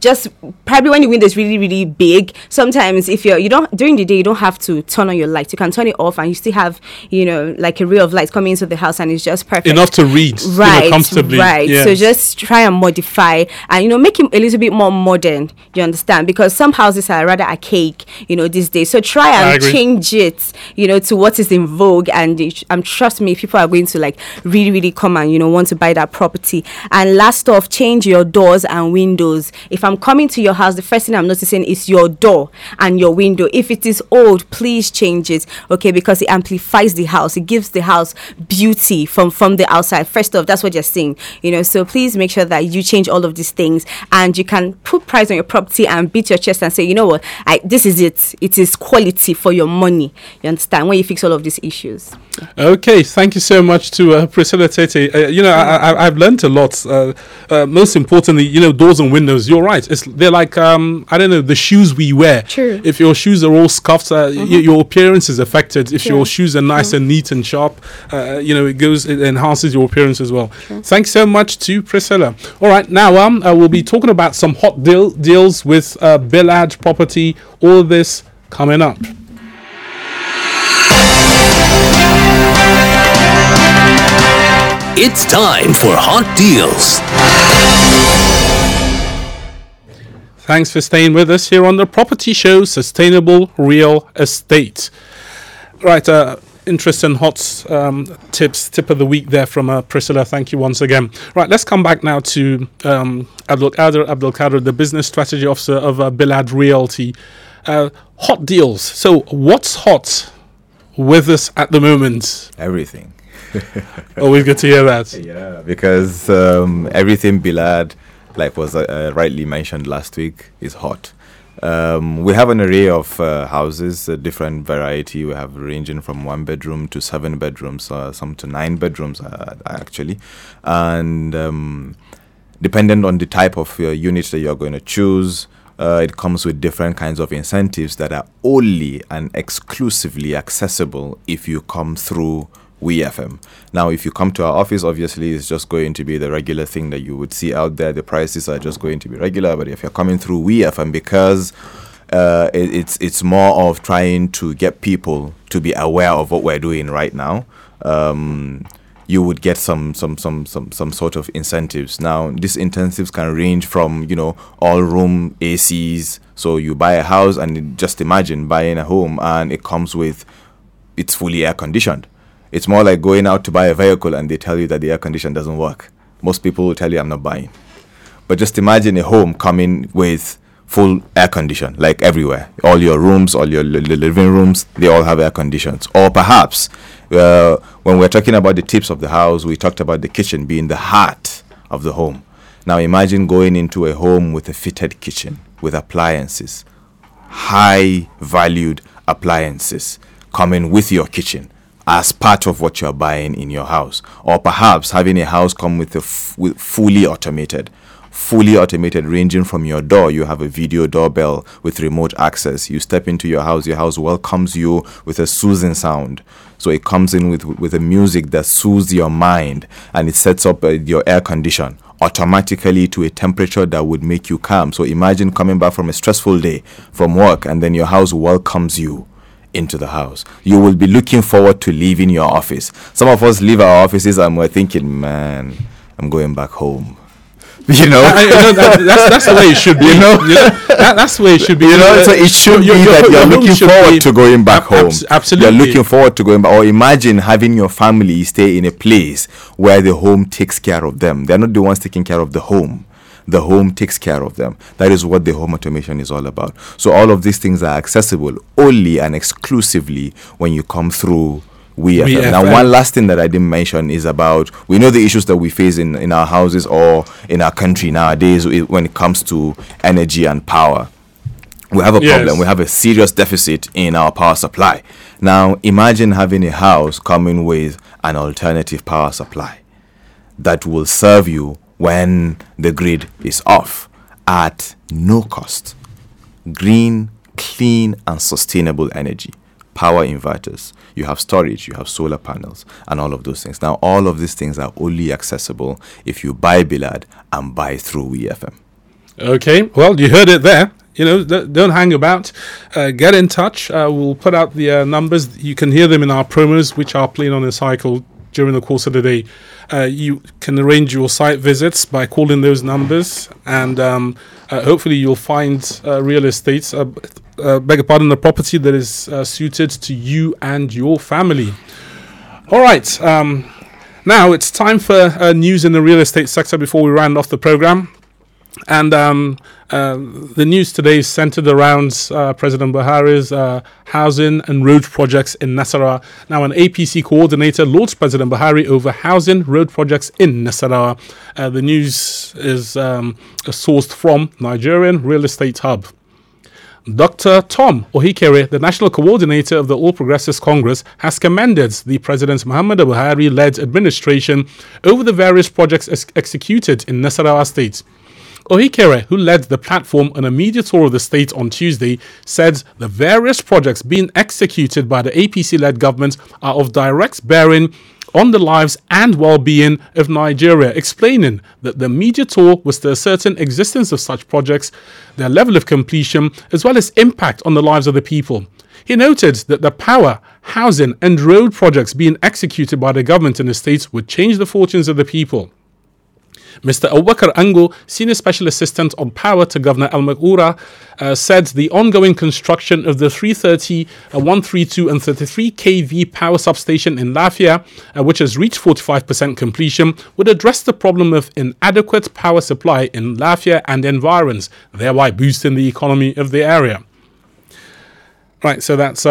Just probably when the window is really, really big, sometimes if you don't during the day, you don't have to turn on your lights. You can turn it off, and you still have a ray of lights coming into the house, and it's just perfect enough to read. Right, comfortably. Right. Yes. So just try and modify and, make it a little bit more modern, you understand? Because some houses are rather archaic, these days. So try and change it, to what is in vogue. And trust me, people are going to really, really come and, want to buy that property. And last off, change your doors and windows. If I'm coming to your house, the first thing I'm noticing is your door and your window. If it is old, please change it, okay? Because it amplifies the house. It gives the house beauty from the outside. First off, that's what you're seeing, so please make sure that you change all of these things, and you can put price on your property and beat your chest and say, this is it is quality for your money, you understand, when you fix all of these issues. Okay, thank you so much to Priscilla Tete. I've learned a lot. Most importantly, doors and windows, you're right, they're like I don't know, the shoes we wear. True. If your shoes are all scuffed, your appearance is affected. If your shoes are nice and neat and sharp, it enhances your appearance as well. Sure. Thanks so much to Priscilla. All right, now we'll be talking about some hot deals with Bilaad Property. All this coming up. It's time for hot deals. Thanks for staying with us here on The Property Show, Sustainable Real Estate. Right, interesting hot tip of the week there from Priscilla. Thank you once again. Right, let's come back now to Abdul Qadir, the business strategy officer of Bilaad Realty. Hot deals. So what's hot with us at the moment? Everything. Always good to hear that. Yeah, because everything Bilaad, like was rightly mentioned last week, is hot. We have an array of houses, a different variety. We have ranging from 1 bedroom to 7 bedrooms, some to 9 bedrooms actually. And dependent on the type of unit that you're going to choose, it comes with different kinds of incentives that are only and exclusively accessible if you come through WeFM. Now, if you come to our office, obviously, it's just going to be the regular thing that you would see out there. The prices are just going to be regular. But if you're coming through WeFM, because it's more of trying to get people to be aware of what we're doing right now, you would get some sort of incentives. Now, these incentives can range from, you know, all room ACs. So you buy a house, and just imagine buying a home, and it comes with, it's fully air conditioned. It's more like going out to buy a vehicle and they tell you that the air condition doesn't work. Most people will tell you, I'm not buying. But just imagine a home coming with full air condition, like everywhere. All your rooms, all your living rooms, they all have air conditions. Or perhaps, when we're talking about the tips of the house, we talked about the kitchen being the heart of the home. Now imagine going into a home with a fitted kitchen, with appliances, high-valued appliances coming with your kitchen as part of what you're buying in your house. Or perhaps having a house come with a fully automated, ranging from your door. You have a video doorbell with remote access. You step into your house welcomes you with a soothing sound. So it comes in with a music that soothes your mind, and it sets up your air condition automatically to a temperature that would make you calm. So imagine coming back from a stressful day from work, and then your house welcomes you into the house. You will be looking forward to leaving your office. Some of us leave our offices and we're thinking, man, I'm going back home. You know, that's the way it should be. You know, that's the way it should be. You know, so it should be that you're looking forward to going back home. Absolutely, you're looking forward to going back. Or imagine having your family stay in a place where the home takes care of them. They're not the ones taking care of the home. The home takes care of them. That is what the home automation is all about. So all of these things are accessible only and exclusively when you come through WeFM. Now, one last thing that I didn't mention is about, we know the issues that we face in our houses or in our country nowadays when it comes to energy and power. We have a problem. We have a serious deficit in our power supply. Now, imagine having a house coming with an alternative power supply that will serve you when the grid is off at no cost. Green, clean, and sustainable energy. Power inverters, you have storage, you have solar panels, and all of those things. Now, all of these things are only accessible if you buy Bilaad and buy through WeFM. Okay, well, you heard it there. You know, don't hang about. Get in touch. We'll put out the numbers. You can hear them in our promos, which are playing on a cycle during the course of the day. You can arrange your site visits by calling those numbers, and hopefully you'll find real estate, beg your pardon, the property that is suited to you and your family. All right, now it's time for news in the real estate sector before we round off the program. And the news today is centered around President Buhari's housing and road projects in Nasarawa. Now, an APC coordinator lords President Buhari over housing road projects in Nasarawa. The news is sourced from Nigerian Real Estate Hub. Dr. Tom Ohikere, the national coordinator of the All Progressives Congress, has commended the President Muhammadu Buhari-led administration over the various projects executed in Nasarawa State. Ohikere, who led the platform on a media tour of the state on Tuesday, said the various projects being executed by the APC-led government are of direct bearing on the lives and well-being of Nigeria, explaining that the media tour was to ascertain existence of such projects, their level of completion, as well as impact on the lives of the people. He noted that the power, housing, and road projects being executed by the government in the state would change the fortunes of the people. Mr. Abubakar Ango, Senior Special Assistant on Power to Governor Al-Magura, said the ongoing construction of the 330, 132 and 33 kV power substation in Lafia, which has reached 45% completion, would address the problem of inadequate power supply in Lafia and environs, thereby boosting the economy of the area. Right, so that's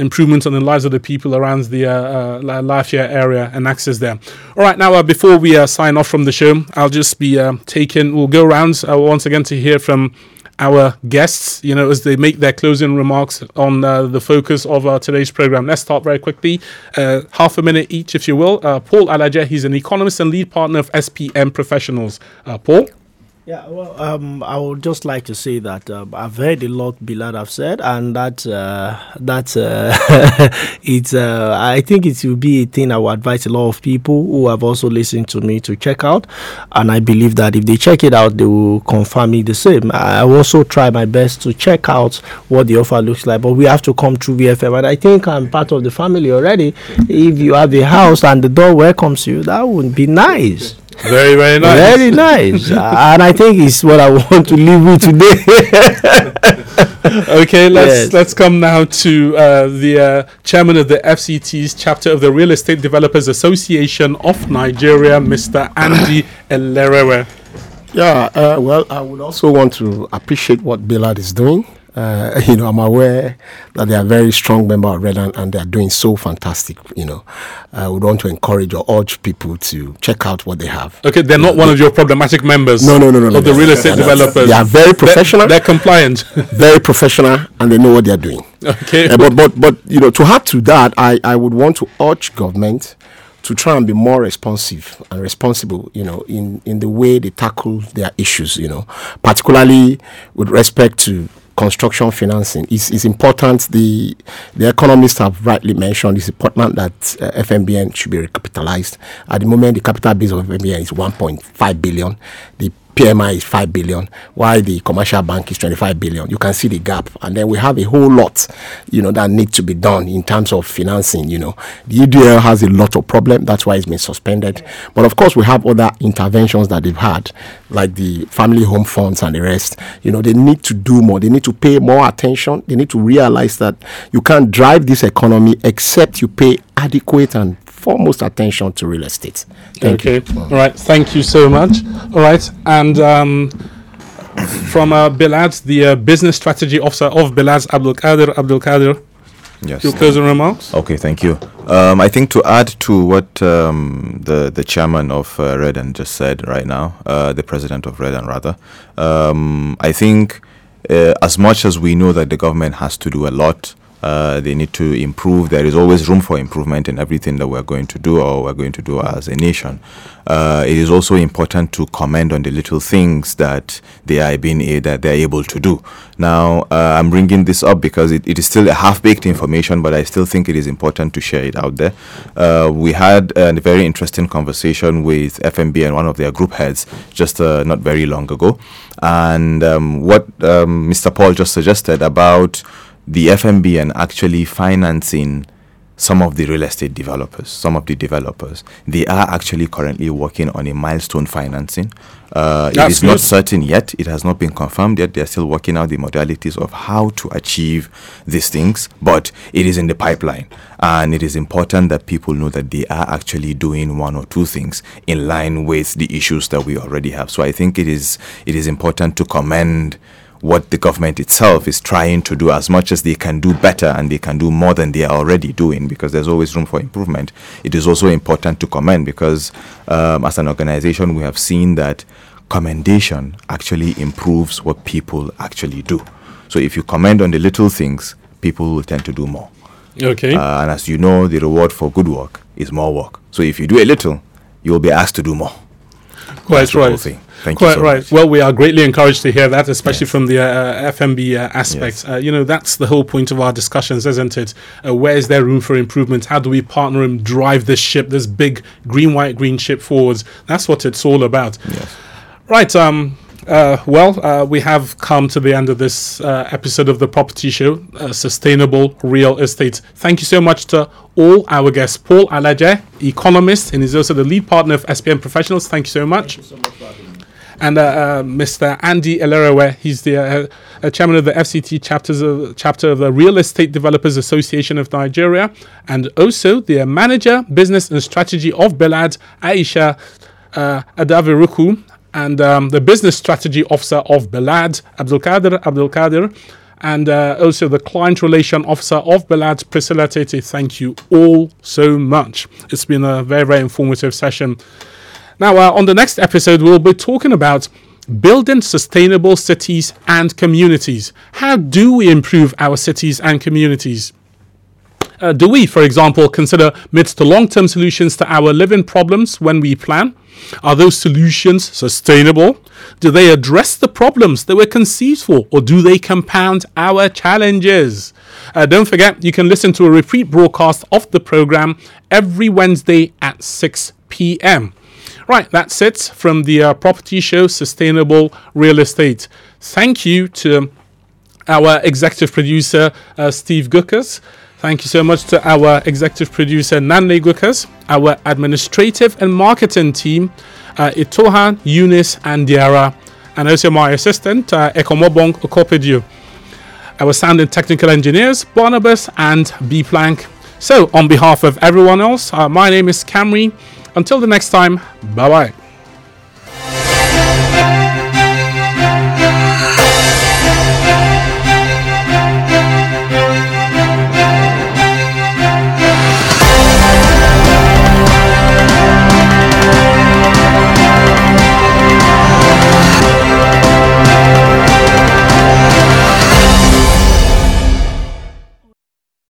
improvements on the lives of the people around the Lafia area and access there. All right, now before we sign off from the show, I'll just be we'll go around once again to hear from our guests, you know, as they make their closing remarks on the focus of today's program. Let's start very quickly, half a minute each, if you will. Paul Alaje, he's an economist and lead partner of SPM Professionals. Paul? Yeah, well, I would just like to say that I've heard a lot Bilaad have said, and that it's. I think it will be a thing I would advise a lot of people who have also listened to me to check out, and I believe that if they check it out, they will confirm me the same. I also try my best to check out what the offer looks like, but we have to come through WFM, and I think I'm part of the family already. If you have a house and the door welcomes you, that would be nice. Very, very nice. Very nice. And I think it's what I want to leave with today. Okay, let's come now to the chairman of the FCT's chapter of the Real Estate Developers Association of Nigeria, Mr. Andy Elerewe. Yeah, well, I would also want to appreciate what Bilaad is doing. I'm aware that they are very strong member of Redan, and they are doing so fantastic. I would want to encourage or urge people to check out what they have. Okay, they're not one of your problematic members. No. Of the real estate developers. They are very professional. They're compliant. Very professional, and they know what they are doing. Okay. But to add to that, I would want to urge government to try and be more responsive and responsible, in the way they tackle their issues, particularly with respect to construction financing. Is important. The economists have rightly mentioned it's important that FMBN should be recapitalized. At the moment, the capital base of FMBN is 1.5 billion. The PMI is 5 billion, while the commercial bank is 25 billion. You can see the gap. And then we have a whole lot, that needs to be done in terms of financing, The EDL has a lot of problems. That's why it's been suspended. But of course, we have other interventions that they've had, like the family home funds and the rest. They need to do more. They need to pay more attention. They need to realize that you can't drive this economy except you pay adequate and foremost attention to real estate. Thank you. All right. Thank you so much. All right. And from Bilaad, the business strategy officer of Bilaad, Abdul Qadir. Yes. Your closing remarks. Okay. Thank you. I think to add to what the chairman of Redan just said right now, the president of Redan rather, I think as much as we know that the government has to do a lot, they need to improve. There is always room for improvement in everything that we're going to do as a nation. It is also important to comment on the little things that they are able to do. Now, I'm bringing this up because it is still a half-baked information, but I still think it is important to share it out there. We had a very interesting conversation with FMB and one of their group heads just not very long ago, and what Mr. Paul just suggested about the FMBN actually financing some of the real estate developers, some of the developers. They are actually currently working on a milestone financing. It is not certain yet. It has not been confirmed yet. They are still working out the modalities of how to achieve these things, but it is in the pipeline. And it is important that people know that they are actually doing one or two things in line with the issues that we already have. So I think it is important to commend what the government itself is trying to do, as much as they can do better and they can do more than they are already doing, because there's always room for improvement. It is also important to commend, because as an organization, we have seen that commendation actually improves what people actually do. So if you commend on the little things, people will tend to do more. Okay. And as you know, the reward for good work is more work. So if you do a little, you'll be asked to do more. Quite right. Thank you so much. Well, we are greatly encouraged to hear that, especially from the FMB aspect. Yes. That's the whole point of our discussions, isn't it? Where is there room for improvement? How do we partner and drive this ship, this big green-white-green ship forwards? That's what it's all about. Yes. Right. We have come to the end of this episode of The Property Show, Sustainable Real Estate. Thank you so much to all our guests. Paul Alaje, economist, and he's also the lead partner of SPM Professionals. Thank you so much. Thank you so much for having me. And Mr. Andy Elerewe, he's the chairman of the FCT chapter of the Real Estate Developers Association of Nigeria, and also the manager, business and strategy of Bilaad, Aisha Adaviruku, and the business strategy officer of Bilaad, Abdul Qadir, and also the client relation officer of Bilaad, Priscilla Tete. Thank you all so much. It's been a very, very informative session. Now, on the next episode, we'll be talking about building sustainable cities and communities. How do we improve our cities and communities? Do we, for example, consider mid to long-term solutions to our living problems when we plan? Are those solutions sustainable? Do they address the problems that were conceived for, or do they compound our challenges? Don't forget, you can listen to a repeat broadcast of the program every Wednesday at 6 p.m. Right, that's it from the Property Show, Sustainable Real Estate. Thank you to our executive producer, Steve Gukas. Thank you so much to our executive producer, Nanle Gukas, our administrative and marketing team, Itohan, Eunice, and Diara, and also my assistant, Ekomobong Okopedio, our sound and technical engineers, Barnabas and B Plank. So, on behalf of everyone else, my name is Camry. Until the next time, bye-bye.